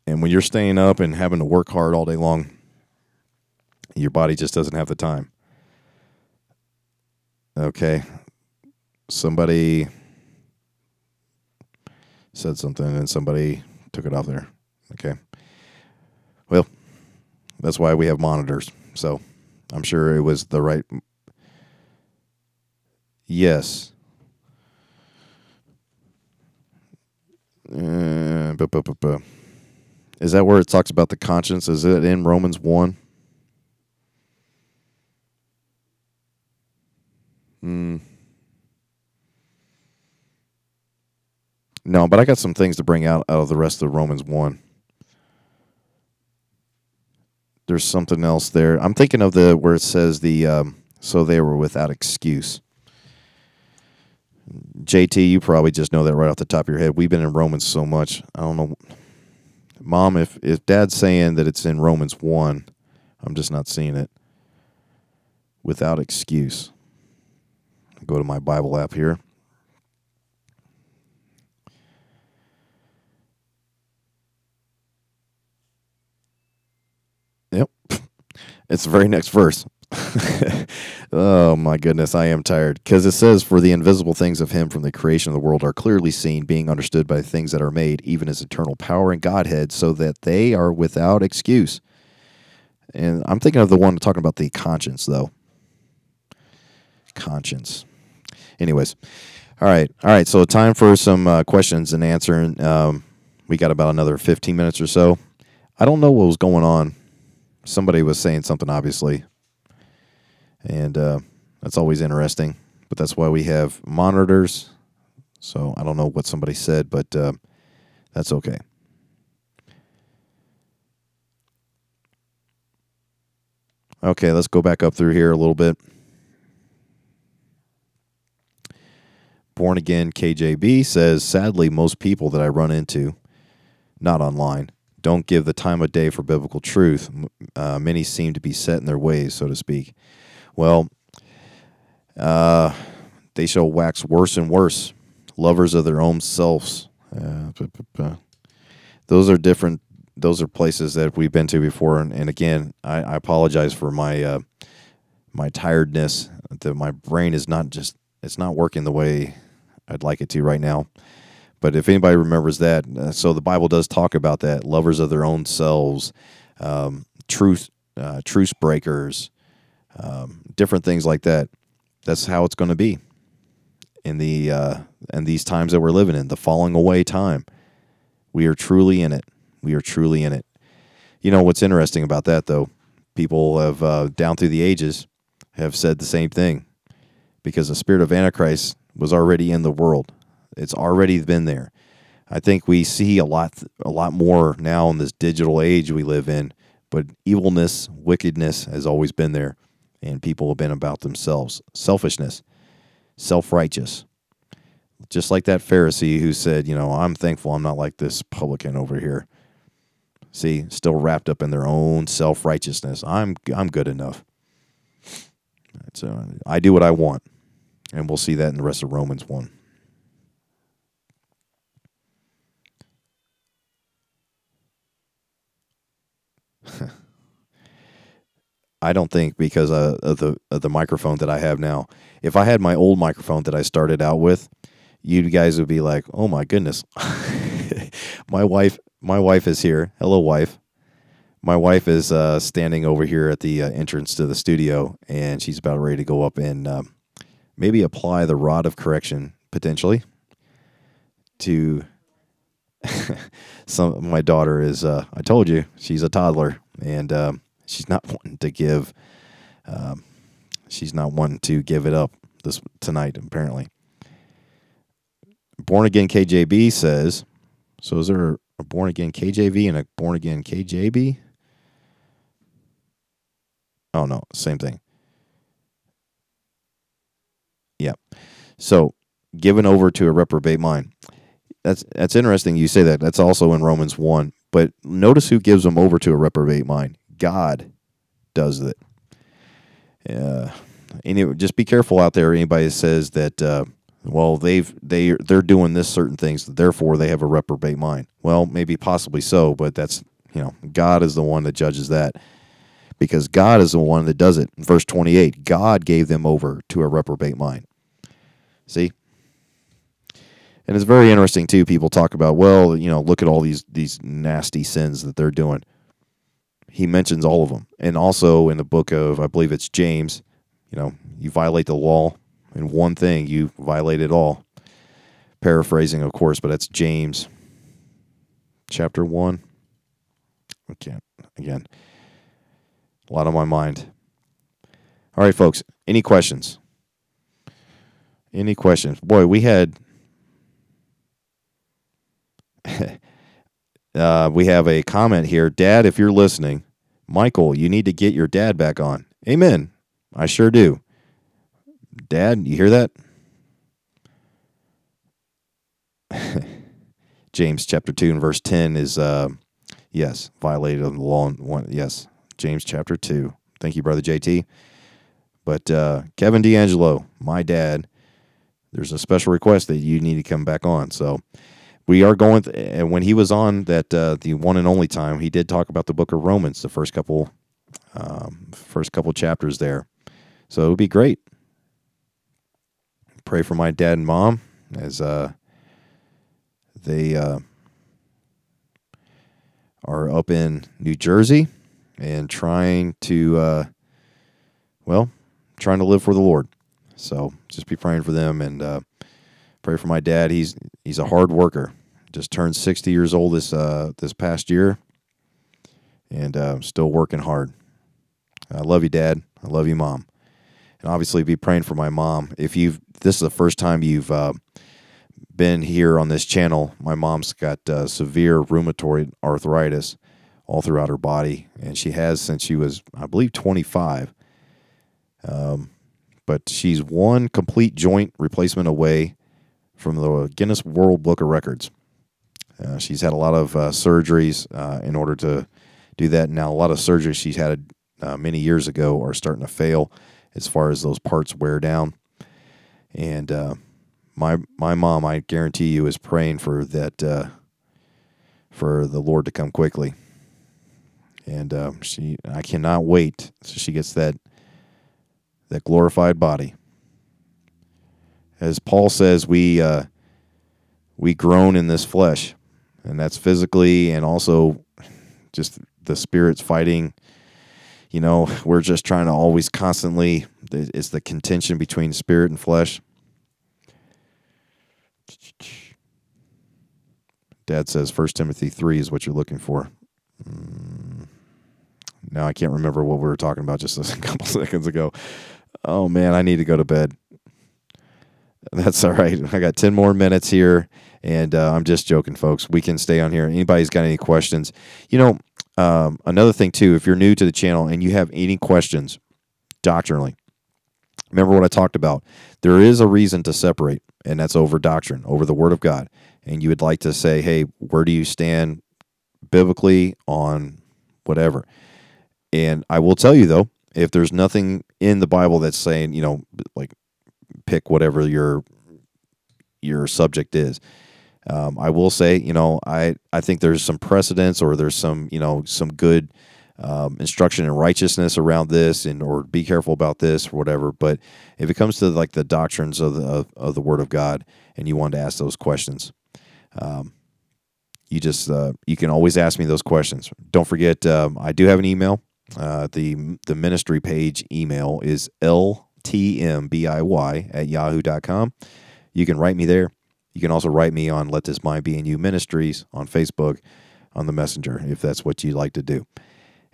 And when you're staying up and having to work hard all day long, your body just doesn't have the time. Okay. Somebody said something and somebody took it off there. Okay. Well, that's why we have monitors. So I'm sure it was the right. Yes. Uh, bu- bu- bu- bu. Is that where it talks about the conscience? Is it in Romans one? Mm. No, but I got some things to bring out, out of the rest of Romans one. There's something else there. I'm thinking of the where it says the um, so they were without excuse. J T, you probably just know that right off the top of your head. We've been in Romans so much. I don't know. Mom, if, if Dad's saying that it's in Romans one, I'm just not seeing it. Without excuse. Go to my Bible app here. Yep. It's the very next verse. Oh, my goodness, I am tired. Because it says, for the invisible things of him from the creation of the world are clearly seen, being understood by things that are made, even his eternal power and Godhead, so that they are without excuse. And I'm thinking of the one talking about the conscience, though. Conscience. Anyways, all right, all right, so time for some uh, questions and answering. Um, we got about another fifteen minutes or so. I don't know what was going on. Somebody was saying something, obviously. And uh, that's always interesting, but that's why we have monitors. So I don't know what somebody said, but uh, that's okay. Okay, let's go back up through here a little bit. Born Again K J B says, sadly, most people that I run into, not online, don't give the time of day for biblical truth. Uh, many seem to be set in their ways, so to speak. Well, uh, they shall wax worse and worse, lovers of their own selves. Uh, those are different. Those are places that we've been to before. And, and again, I, I apologize for my uh, my tiredness. That my brain is not just it's not working the way I'd like it to right now. But if anybody remembers that, uh, so the Bible does talk about that: lovers of their own selves, um, truth, uh, truce breakers. Um, different things like that. That's how it's going to be in the uh, in these times that we're living in, the falling away time. We are truly in it. We are truly in it. You know what's interesting about that, though? People have uh, down through the ages have said the same thing, because the spirit of Antichrist was already in the world. It's already been there. I think we see a lot, a lot more now in this digital age we live in, but evilness, wickedness has always been there. And people have been about themselves. Selfishness. Self-righteous. Just like that Pharisee who said, you know, I'm thankful I'm not like this publican over here. See, still wrapped up in their own self-righteousness. I'm I'm good enough. Right, so I do what I want. And we'll see that in the rest of Romans one. I don't think because uh, of the of the microphone that I have now. If I had my old microphone that I started out with, you guys would be like, "Oh my goodness, my wife, my wife is here. Hello, wife. My wife is uh, standing over here at the uh, entrance to the studio, and she's about ready to go up and um, maybe apply the rod of correction potentially to some. My daughter is. Uh, I told you she's a toddler, and. Um, She's not wanting to give. Um, she's not wanting to give it up this tonight. Apparently, Born Again K J B says. So, is there a Born Again K J V and a Born Again K J B? Oh no, same thing. Yeah. So given over to a reprobate mind. That's that's interesting you say that. That's also in Romans one. But notice who gives them over to a reprobate mind. God does that. Uh, anyway, just be careful out there. Anybody that says that, uh, well, they've they they're doing this certain things, therefore they have a reprobate mind. Well, maybe possibly so, but that's you know God is the one that judges that, because God is the one that does it. In verse twenty-eight, God gave them over to a reprobate mind. See? And it's very interesting, too. People talk about, well, you know, look at all these these nasty sins that they're doing. He mentions all of them. And also in the book of, I believe it's James, you know, you violate the law in one thing, you violate it all. Paraphrasing, of course, but that's James chapter one. I can't, again, a lot on my mind. All right, folks, any questions? Any questions? Boy, we had... uh, we have a comment here. Dad, if you're listening, Michael, you need to get your dad back on. Amen. I sure do. Dad, you hear that? James chapter two and verse ten is, uh, yes, violated of the law. And one, yes, James chapter two. Thank you, Brother J T. But uh, Kevin D'Angelo, my dad, there's a special request that you need to come back on. So, we are going, th- and when he was on that uh, the one and only time, he did talk about the book of Romans, the first couple, um, first couple chapters there. So it would be great. Pray for my dad and mom as uh, they uh, are up in New Jersey and trying to, uh, well, trying to live for the Lord. So just be praying for them and. Uh, Pray for my dad. He's he's a hard worker. Just turned sixty years old this uh, this past year, and uh, still working hard. I love you, Dad. I love you, Mom. And obviously, be praying for my mom. If you've this is the first time you've uh, been here on this channel, my mom's got uh, severe rheumatoid arthritis all throughout her body, and she has since she was, I believe, twenty-five. Um, but she's one complete joint replacement away from the Guinness World Book of Records. Uh, she's had a lot of uh, surgeries uh, in order to do that. Now, a lot of surgeries she's had uh, many years ago are starting to fail as far as those parts wear down. And uh, my my mom, I guarantee you, is praying for that uh, for the Lord to come quickly. And uh, she, I cannot wait so she gets that that glorified body. As Paul says, we uh, we groan in this flesh, and that's physically and also just the spirit's fighting. You know, we're just trying to always constantly, it's the contention between spirit and flesh. Dad says First Timothy three is what you're looking for. Mm. Now I can't remember what we were talking about just a couple seconds ago. Oh, man, I need to go to bed. That's all right. I got ten more minutes here, and uh, I'm just joking, folks. We can stay on here. Anybody's got any questions? You know, um, another thing, too, if you're new to the channel and you have any questions doctrinally, remember what I talked about. There is a reason to separate, and that's over doctrine, over the Word of God. And you would like to say, hey, where do you stand biblically on whatever? And I will tell you, though, if there's nothing in the Bible that's saying, you know, like, pick whatever your your subject is. Um, I will say, you know, I, I think there's some precedence or there's some, you know, some good um, instruction in righteousness around this and or be careful about this or whatever. But if it comes to like the doctrines of the, of, of the Word of God and you want to ask those questions, um, you just, uh, you can always ask me those questions. Don't forget, um, I do have an email. Uh, the, the ministry page email is L. T M B I Y at yahoo dot com. You can write me there. You can also write me on Let This Mind Be In You Ministries on Facebook, on the Messenger, if that's what you'd like to do.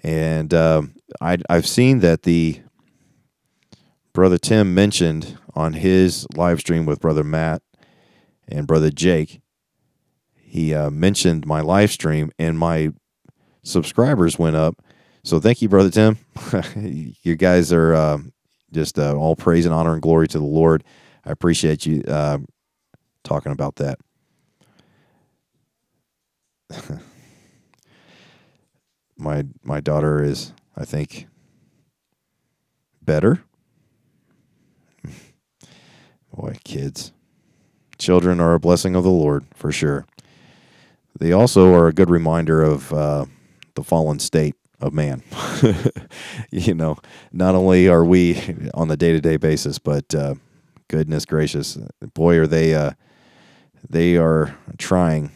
And um, I, I've seen that the Brother Tim mentioned on his live stream with Brother Matt and Brother Jake, he uh, mentioned my live stream and my subscribers went up. So thank you, Brother Tim. You guys are... Uh, Just uh, all praise and honor and glory to the Lord. I appreciate you uh, talking about that. my my daughter is, I think, better. Boy, kids. Children are a blessing of the Lord, for sure. They also are a good reminder of uh, the fallen state of man. You know, not only are we on the day-to-day basis, but uh, goodness gracious, boy, are they uh, they are trying.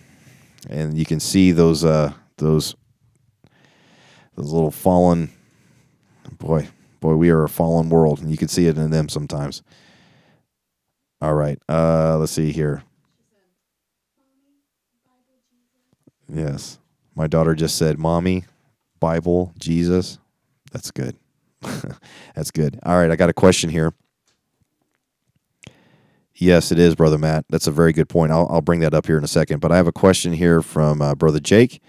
And you can see those uh, those those little fallen, boy, boy, we are a fallen world, and you can see it in them sometimes. All right, uh, let's see here. Yes, my daughter just said, "Mommy, Bible, Jesus." That's good. That's good. All right, I got a question here. Yes, it is, Brother Matt. That's a very good point. I'll, I'll bring that up here in a second. But I have a question here from uh, Brother Jake.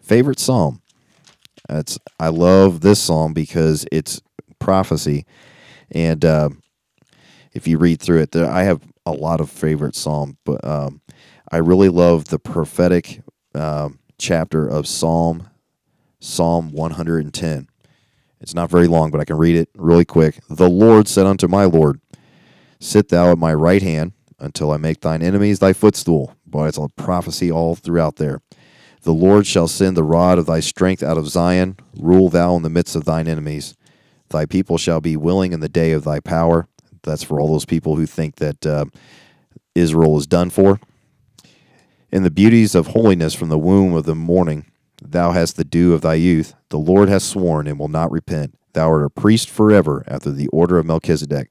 Favorite psalm? That's I love this psalm because it's prophecy, and uh, if you read through it, there, I have a lot of favorite psalm. But um, I really love the prophetic um, chapter of Psalm Psalm one hundred ten. It's not very long, but I can read it really quick. The Lord said unto my Lord, "Sit thou at my right hand until I make thine enemies thy footstool." Boy, it's a prophecy all throughout there. The Lord shall send the rod of thy strength out of Zion. Rule thou in the midst of thine enemies. Thy people shall be willing in the day of thy power. That's for all those people who think that uh, Israel is done for. In the beauties of holiness from the womb of the morning, thou hast the dew of thy youth. The Lord has sworn and will not repent. Thou art a priest forever after the order of Melchizedek.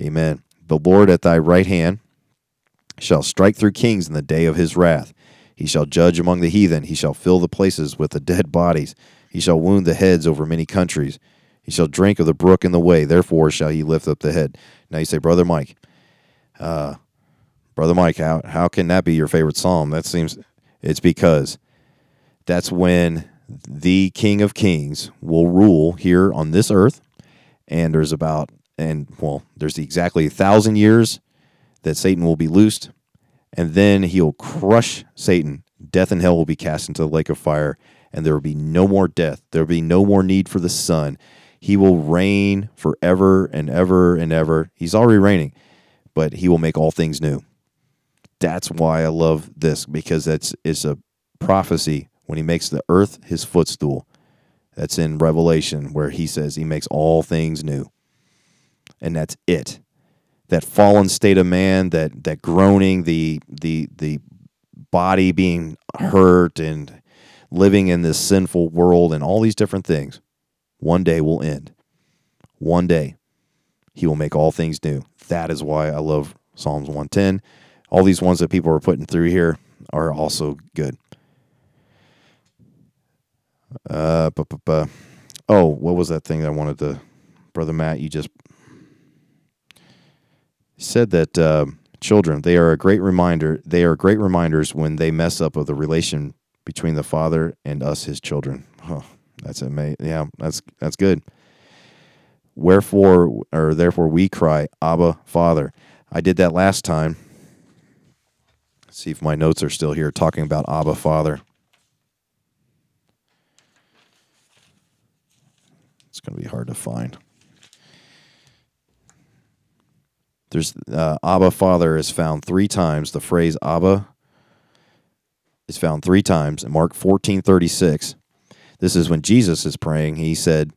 Amen. The Lord at thy right hand shall strike through kings in the day of his wrath. He shall judge among the heathen. He shall fill the places with the dead bodies. He shall wound the heads over many countries. He shall drink of the brook in the way. Therefore shall he lift up the head. Now you say, Brother Mike, uh, Brother Mike, how, how can that be your favorite psalm? That seems, it's because that's when the King of Kings will rule here on this earth. And there's about And, well, there's exactly a thousand years that Satan will be loosed, and then he'll crush Satan. Death and hell will be cast into the lake of fire, and there will be no more death. There will be no more need for the sun. He will reign forever and ever and ever. He's already reigning, but he will make all things new. That's why I love this, because that's it's a prophecy when he makes the earth his footstool. That's in Revelation, where he says he makes all things new. And that's it. That fallen state of man, that that groaning, the the the body being hurt and living in this sinful world and all these different things, one day will end. One day, he will make all things new. That is why I love Psalms one ten. All these ones that people are putting through here are also good. Uh, bu- bu- bu. Oh, what was that thing that I wanted to... Brother Matt, you just... said that uh, children, they are a great reminder. They are great reminders when they mess up of the relation between the Father and us, His children. Oh, that's amazing. Yeah, that's that's good. Wherefore, or therefore, we cry, Abba, Father. I did that last time. Let's see if my notes are still here. Talking about Abba, Father. It's going to be hard to find. There's uh, Abba, Father is found three times. The phrase Abba is found three times in Mark fourteen thirty-six. This is when Jesus is praying. He said,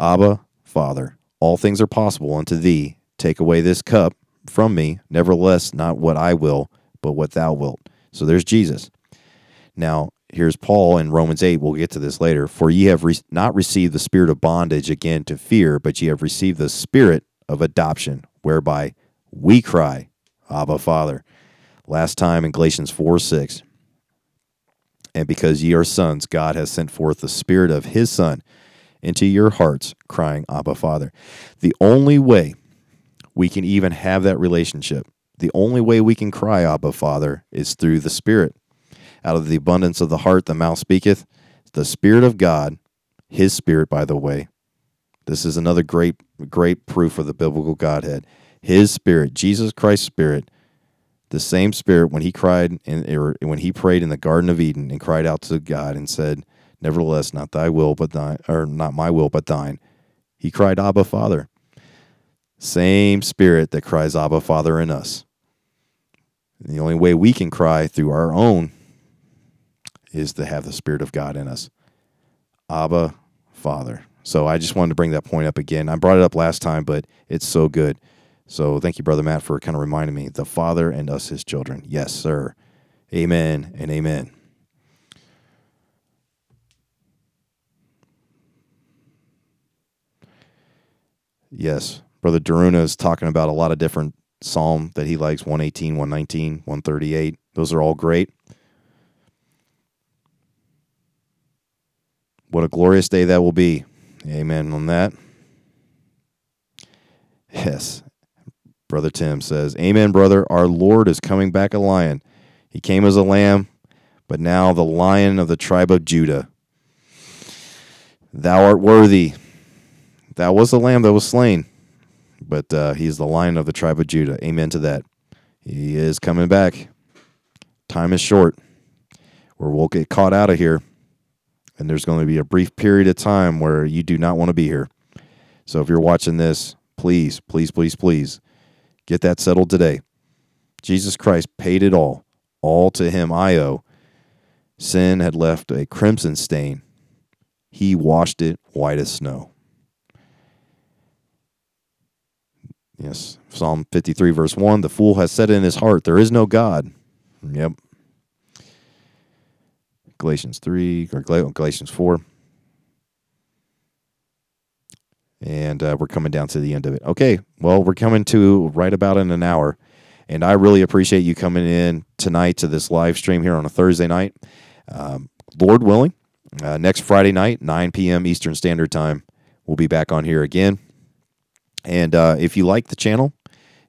Abba, Father, all things are possible unto thee. Take away this cup from me. Nevertheless, not what I will, but what thou wilt. So there's Jesus. Now, here's Paul in Romans eight. We'll get to this later. For ye have re- not received the spirit of bondage again to fear, but ye have received the spirit of adoption, whereby we cry, Abba, Father. Last time in Galatians four six. And because ye are sons, God has sent forth the Spirit of His Son into your hearts, crying, Abba, Father. The only way we can even have that relationship, the only way we can cry, Abba, Father, is through the Spirit. Out of the abundance of the heart, the mouth speaketh. The Spirit of God, His Spirit, by the way. This is another great, great proof of the biblical Godhead. His Spirit, Jesus Christ's Spirit, the same Spirit when he cried and when he prayed in the Garden of Eden and cried out to God and said, "Nevertheless, not thy will, but thine, or not my will, but thine." He cried, "Abba, Father." Same Spirit that cries, "Abba, Father," in us. And the only way we can cry through our own is to have the Spirit of God in us. Abba, Father. So I just wanted to bring that point up again. I brought it up last time, but it's so good. So thank you, Brother Matt, for kind of reminding me. The Father and us, his children. Yes, sir. Amen and amen. Yes, Brother Daruna is talking about a lot of different psalm that he likes, one eighteen, one nineteen, one thirty-eight. Those are all great. What a glorious day that will be. Amen on that. Yes. Brother Tim says, "Amen, brother. Our Lord is coming back a lion. He came as a lamb, but now the Lion of the tribe of Judah. Thou art worthy." That was the lamb that was slain, but uh, he's the Lion of the tribe of Judah. Amen to that. He is coming back. Time is short, or we'll get caught out of here. And there's going to be a brief period of time where you do not want to be here. So if you're watching this, please, please, please, please get that settled today. Jesus Christ paid it all. All to him I owe. Sin had left a crimson stain. He washed it white as snow. Yes, Psalm fifty-three, verse one, "The fool has said in his heart, there is no God." Yep. Galatians three, or Galatians four. And uh, we're coming down to the end of it. Okay, well, we're coming to right about in an hour. And I really appreciate you coming in tonight to this live stream here on a Thursday night. Um, Lord willing, uh, next Friday night, nine p.m. Eastern Standard Time, we'll be back on here again. And uh, if you like the channel,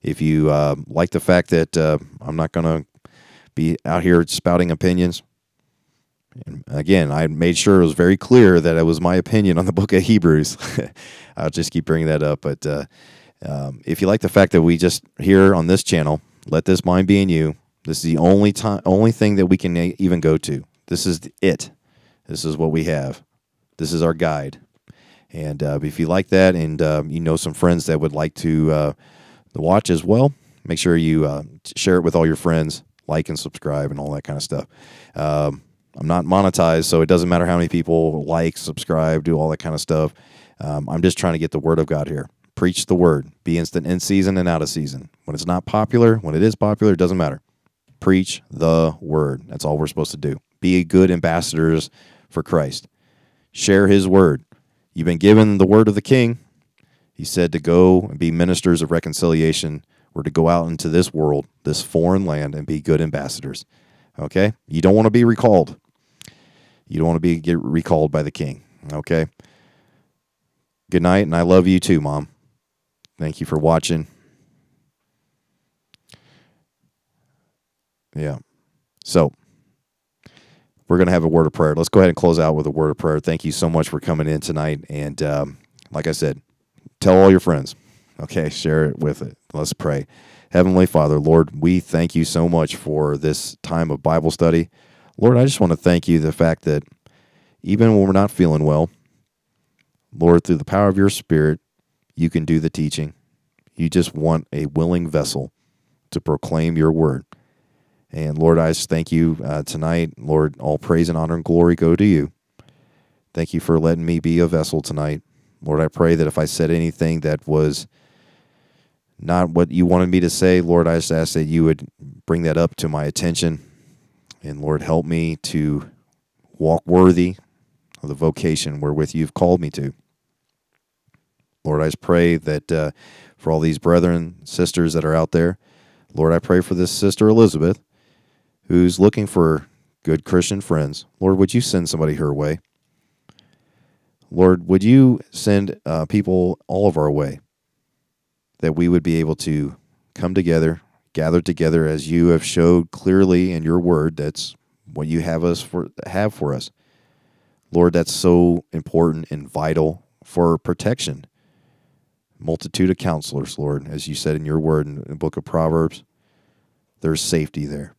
if you uh, like the fact that uh, I'm not going to be out here spouting opinions, and again, I made sure it was very clear that it was my opinion on the book of Hebrews. I'll just keep bringing that up. But uh, um, if you like the fact that we just here on this channel, Let This Mind Be In You, this is the only time, only thing that we can a- even go to. This is it. This is what we have. This is our guide. And uh, if you like that and uh, you know some friends that would like to uh, watch as well, make sure you uh, share it with all your friends, like and subscribe and all that kind of stuff. Um, I'm not monetized, so it doesn't matter how many people like, subscribe, do all that kind of stuff. Um, I'm just trying to get the word of God here. Preach the word. Be instant in season and out of season. When it's not popular, when it is popular, it doesn't matter. Preach the word. That's all we're supposed to do. Be good ambassadors for Christ. Share his word. You've been given the word of the King. He said to go and be ministers of reconciliation, or to go out into this world, this foreign land, and be good ambassadors. Okay? You don't want to be recalled. You don't want to be get recalled by the King, okay? Good night, and I love you too, Mom. Thank you for watching. Yeah. So, we're going to have a word of prayer. Let's go ahead and close out with a word of prayer. Thank you so much for coming in tonight, and um, like I said, tell all your friends, okay? Share it with it. Let's pray. Heavenly Father, Lord, we thank you so much for this time of Bible study. Lord, I just want to thank you the fact that even when we're not feeling well, Lord, through the power of your Spirit, you can do the teaching. You just want a willing vessel to proclaim your word. And Lord, I just thank you uh, tonight. Lord, all praise and honor and glory go to you. Thank you for letting me be a vessel tonight. Lord, I pray that if I said anything that was not what you wanted me to say, Lord, I just ask that you would bring that up to my attention. And Lord, help me to walk worthy of the vocation wherewith you've called me to. Lord, I just pray that uh, for all these brethren, sisters that are out there, Lord, I pray for this sister Elizabeth, who's looking for good Christian friends. Lord, would you send somebody her way? Lord, would you send uh, people all of our way, that we would be able to come together, gathered together as you have showed clearly in your word. That's what you have us for, have for us. Lord, that's so important and vital for protection. Multitude of counselors, Lord, as you said in your word in the book of Proverbs. there's safety there.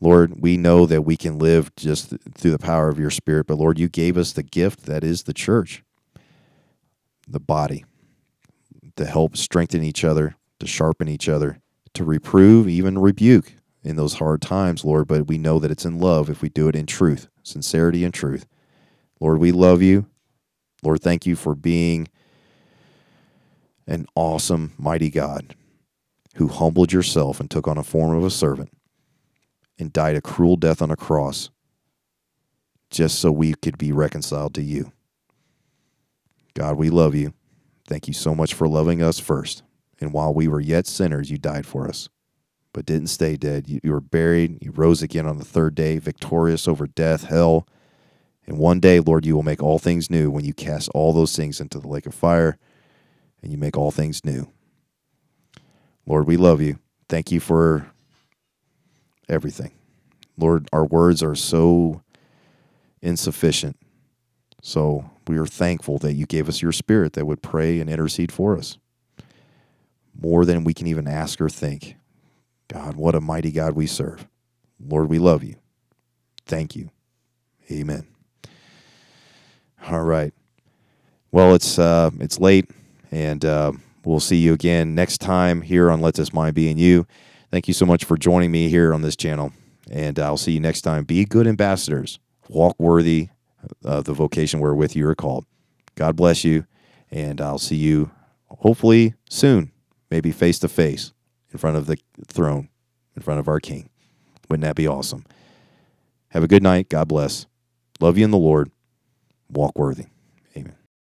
Lord, we know that we can live just through the power of your Spirit, but Lord, you gave us the gift that is the church, the body, to help strengthen each other, to sharpen each other, to reprove, even rebuke in those hard times, Lord, but we know that it's in love if we do it in truth, sincerity and truth. Lord, we love you. Lord, thank you for being an awesome, mighty God who humbled yourself and took on a form of a servant and died a cruel death on a cross just so we could be reconciled to you. God, we love you. Thank you so much for loving us first. And while we were yet sinners, you died for us, but didn't stay dead. You, you were buried. You rose again on the third day, victorious over death, hell. And one day, Lord, you will make all things new when you cast all those things into the lake of fire and you make all things new. Lord, we love you. Thank you for everything. Lord, our words are so insufficient. So we are thankful that you gave us your Spirit that would pray and intercede for us more than we can even ask or think. God, what a mighty God we serve. Lord, we love you. Thank you. Amen. All right. Well, it's uh, it's late, and uh, we'll see you again next time here on Let This Mind Be In You. Thank you so much for joining me here on this channel, and I'll see you next time. Be good ambassadors. Walk worthy of the vocation wherewith you are called. God bless you, and I'll see you hopefully soon, maybe face-to-face in front of the throne, in front of our King. Wouldn't that be awesome? Have a good night. God bless. Love you in the Lord. Walk worthy.